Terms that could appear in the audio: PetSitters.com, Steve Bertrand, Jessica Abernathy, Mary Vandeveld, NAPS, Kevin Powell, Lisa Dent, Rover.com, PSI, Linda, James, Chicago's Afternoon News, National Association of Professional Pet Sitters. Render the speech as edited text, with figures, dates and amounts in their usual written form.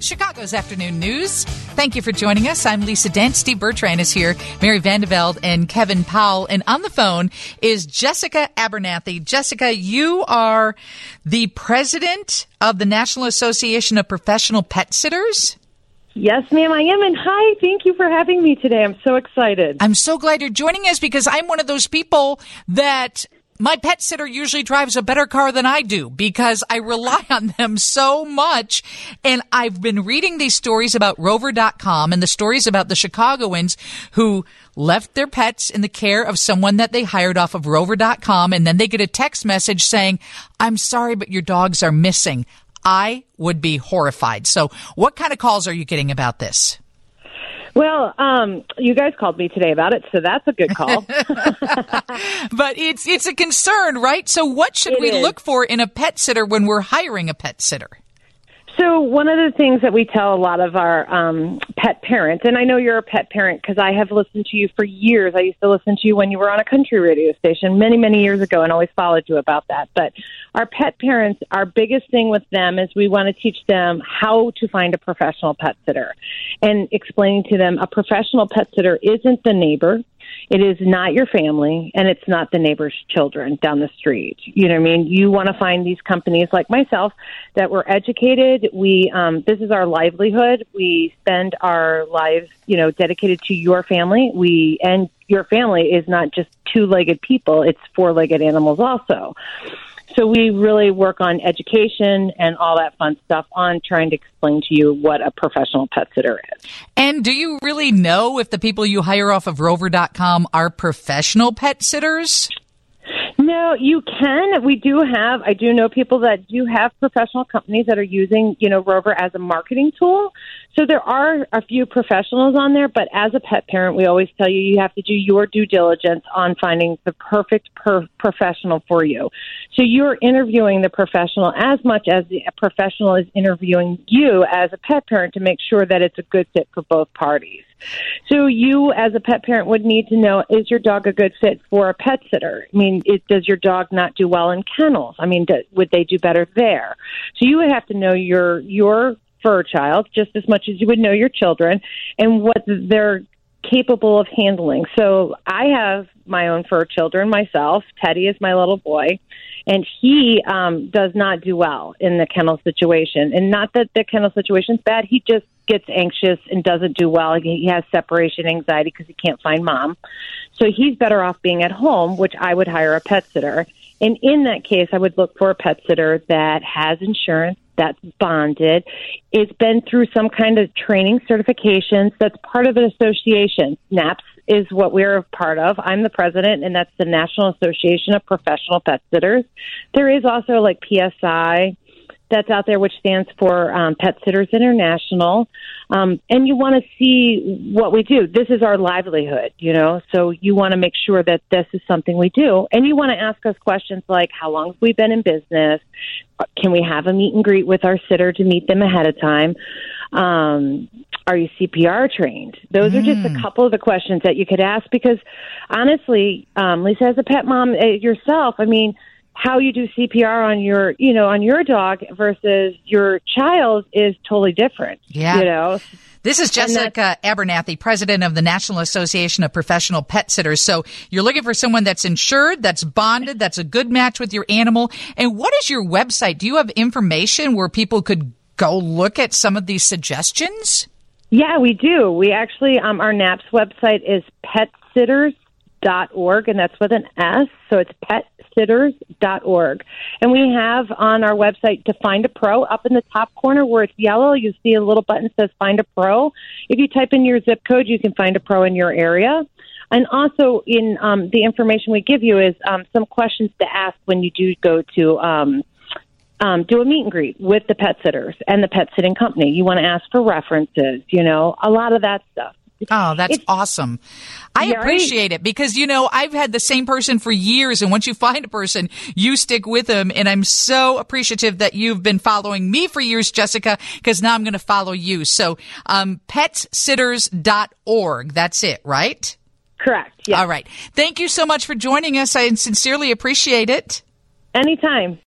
Chicago's Afternoon News. Thank you for joining us. I'm Lisa Dent. Steve Bertrand is here. Mary Vandeveld and Kevin Powell. And on the phone is Jessica Abernathy. Jessica, you are the president of the National Association of Professional Pet Sitters. Yes, ma'am, I am. And hi, thank you for having me today. I'm so excited. I'm so glad you're joining us because I'm one of those people that... my pet sitter usually drives a better car than I do because I rely on them so much. And I've been reading these stories about Rover.com and the stories about the Chicagoans who left their pets in the care of someone that they hired off of Rover.com. And then they get a text message saying, "I'm sorry, but your dogs are missing." I would be horrified. So what kind of calls are you getting about this? Well, you guys called me today about it, so that's a good call. But it's a concern, right? So what should we look for in a pet sitter when we're hiring a pet sitter? So one of the things that we tell a lot of our pet parents, and I know you're a pet parent because I have listened to you for years. I used to listen to you when you were on a country radio station many years ago and always followed you about that. But our pet parents, our biggest thing with them is we want to teach them how to find a professional pet sitter and explaining to them a professional pet sitter isn't the neighbor. It is not your family, and it's not the neighbor's children down the street. You know what I mean? You want to find these companies like myself that were educated. We this is our livelihood. We spend our lives, you know, dedicated to your family. We and your family is not just two-legged people. It's four-legged animals also. So we really work on education and all that fun stuff on trying to explain to you what a professional pet sitter is. And do you really know if the people you hire off of Rover.com are professional pet sitters? No, you can. We do have, I do know people that do have professional companies that are using, you know, Rover as a marketing tool. So there are a few professionals on there, but as a pet parent, we always tell you, you have to do your due diligence on finding the perfect professional for you. So you're interviewing the professional as much as the professional is interviewing you as a pet parent to make sure that it's a good fit for both parties. So you, as a pet parent, would need to know, is your dog a good fit for a pet sitter? I mean, does your dog not do well in kennels? I mean, would they do better there? So you would have to know your for a child just as much as you would know your children and what they're capable of handling. So I have my own fur children myself. Teddy is my little boy, and he does not do well in the kennel situation. And not that the kennel situation's bad, he just gets anxious and doesn't do well. He has separation anxiety because he can't find mom. So he's better off being at home, which I would hire a pet sitter. And in that case, I would look for a pet sitter that has insurance, that's bonded, it's been through some kind of training certifications, that's part of an association. NAPS is what we're a part of. I'm the president, and that's the National Association of Professional Pet Sitters. There is also like PSI that's out there, which stands for Pet Sitters International. And you want to see what we do. This is our livelihood, you know, so you want to make sure that this is something we do. And you want to ask us questions like, how long have we been in business? Can we have a meet and greet with our sitter to meet them ahead of time? Are you CPR trained? Those are just a couple of the questions that you could ask because, honestly, Lisa, as a pet mom yourself, I mean, how you do CPR on your, you know, on your dog versus your child is totally different. Yeah. You know, this is Jessica Abernathy, president of the National Association of Professional Pet Sitters. So you're looking for someone that's insured, that's bonded, that's a good match with your animal. And what is your website? Do you have information where people could go look at some of these suggestions? Yeah, we do. We actually, our NAPS website is PetSitters.org, and that's with an S. So it's PetSitters.org. And we have on our website to find a pro up in the top corner where it's yellow. You see a little button that says find a pro. If you type in your zip code, you can find a pro in your area. And also in the information we give you is some questions to ask when you do go to do a meet and greet with the pet sitters and the pet sitting company. You want to ask for references, you know, a lot of that stuff. Oh, that's awesome. I appreciate it because, you know, I've had the same person for years. And once you find a person, you stick with them. And I'm so appreciative that you've been following me for years, Jessica, because now I'm going to follow you. So PetSitters.org. That's it, right? Correct. Yes. All right. Thank you so much for joining us. I sincerely appreciate it. Anytime.